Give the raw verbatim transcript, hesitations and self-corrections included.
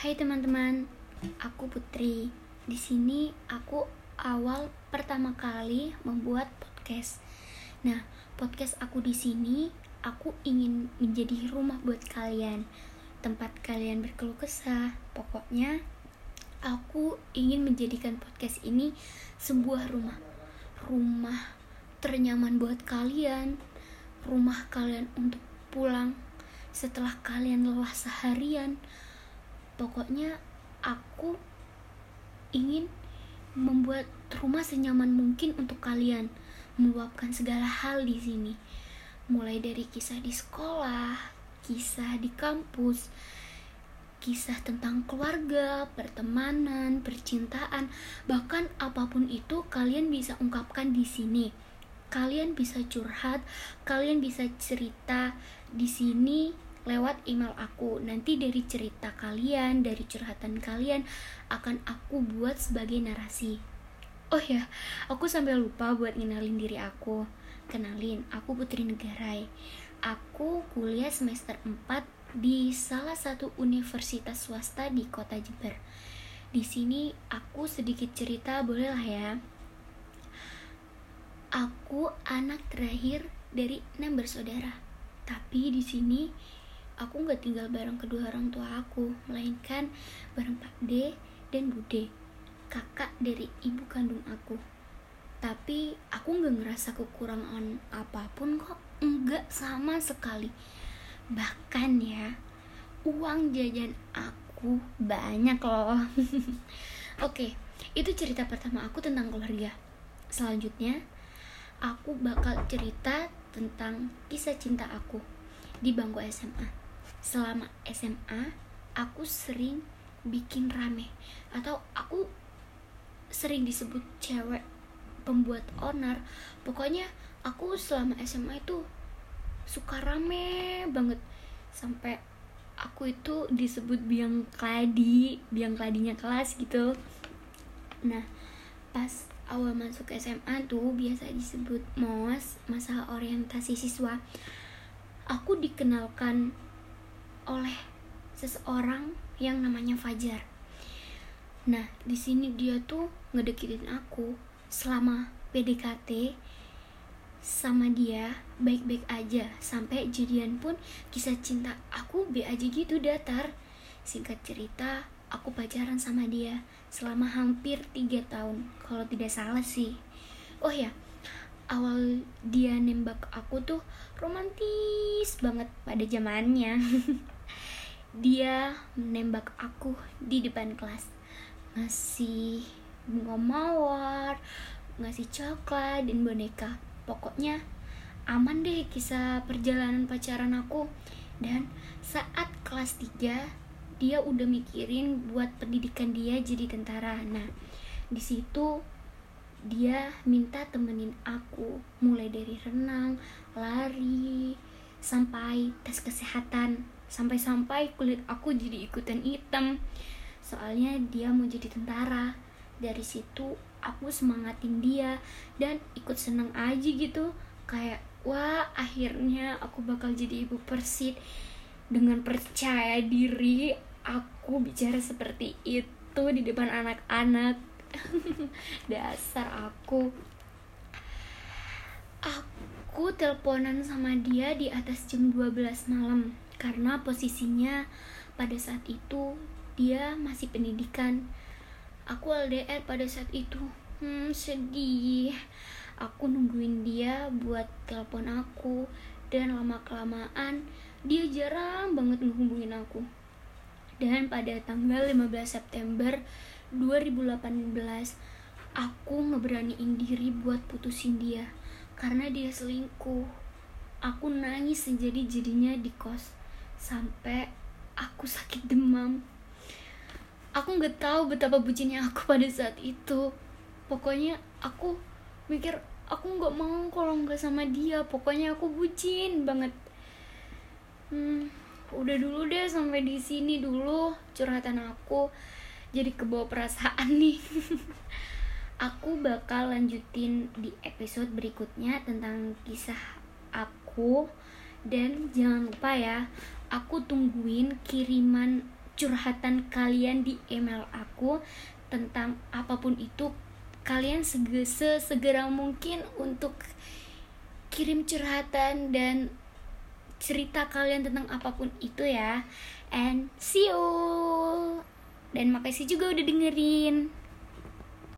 Hai teman-teman, aku Putri. Di sini aku awal pertama kali membuat podcast. Nah, podcast aku di sini aku ingin menjadi rumah buat kalian, tempat kalian berkeluh kesah. Pokoknya aku ingin menjadikan podcast ini sebuah rumah, rumah ternyaman buat kalian, rumah kalian untuk pulang setelah kalian lelah seharian. Pokoknya aku ingin membuat rumah senyaman mungkin untuk kalian, meluapkan segala hal di sini. Mulai dari kisah di sekolah, kisah di kampus, kisah tentang keluarga, pertemanan, percintaan, bahkan apapun itu kalian bisa ungkapkan di sini. Kalian bisa curhat, kalian bisa cerita di sini. Lewat email aku, nanti dari cerita kalian, dari curhatan kalian akan aku buat sebagai narasi. Oh ya, aku sampai lupa buat ngenalin diri aku. Kenalin, aku Putri Negerai. Aku kuliah semester empat di salah satu universitas swasta di kota Jember. Di sini aku sedikit cerita boleh lah ya. Aku anak terakhir dari enam bersaudara. Tapi di sini aku gak tinggal bareng kedua orang tua aku, melainkan bareng Pak D dan Bude, kakak dari ibu kandung aku. Tapi aku gak ngerasa kekurangan apapun kok, enggak sama sekali. Bahkan ya, uang jajan aku banyak loh. Oke, itu cerita pertama aku tentang keluarga. Selanjutnya, aku bakal cerita tentang kisah cinta aku di bangku S M A. Selama S M A, aku sering bikin rame, atau aku sering disebut cewek pembuat onar. Pokoknya aku selama S M A itu suka rame banget, sampai aku itu disebut biang keladi, biang keladinya kelas gitu. Nah, pas awal masuk S M A tuh biasa disebut MOS, masalah orientasi siswa. Aku dikenalkan oleh seseorang yang namanya Fajar. Nah, di sini dia tuh ngedeketin aku. Selama P D K T sama dia baik-baik aja, sampai jadian pun kisah cinta aku be aja gitu datar. Singkat cerita, aku pacaran sama dia selama hampir tiga tahun, kalau tidak salah sih. Oh ya, awal dia nembak aku tuh romantis banget pada zamannya. Dia menembak aku di depan kelas, ngasih bunga mawar, ngasih coklat dan boneka. Pokoknya aman deh kisah perjalanan pacaran aku. Dan saat kelas tiga, dia udah mikirin buat pendidikan dia jadi tentara. Nah, di situ dia minta temenin aku, mulai dari renang, lari, sampai tes kesehatan. Sampai-sampai kulit aku jadi ikutan hitam, soalnya dia mau jadi tentara. Dari situ aku semangatin dia dan ikut seneng aja gitu. Kayak, wah, akhirnya aku bakal jadi ibu Persit. Dengan percaya diri aku bicara seperti itu di depan anak-anak. Dasar aku. Aku teleponan sama dia di atas jam dua belas malam. Karena posisinya pada saat itu dia masih pendidikan, aku L D R pada saat itu. Hmm, sedih. Aku nungguin dia buat telepon aku, dan lama-kelamaan dia jarang banget menghubungin aku. Dan pada tanggal lima belas September dua ribu delapan belas, aku ngeberaniin diri buat putusin dia karena dia selingkuh. Aku nangis sejadi-jadinya di kos, sampai aku sakit demam. Aku nggak tahu betapa bucinnya aku pada saat itu. Pokoknya aku mikir aku nggak mau kalau nggak sama dia. Pokoknya aku bucin banget. Hmm, udah dulu deh, sampai di sini dulu curhatan aku. Jadi kebawa perasaan nih. Aku bakal lanjutin di episode berikutnya tentang kisah aku. Dan jangan lupa ya, aku tungguin kiriman curhatan kalian di email aku tentang apapun itu. Kalian segera, segera mungkin untuk kirim curhatan dan cerita kalian tentang apapun itu ya. And see you. Dan makasih juga udah dengerin.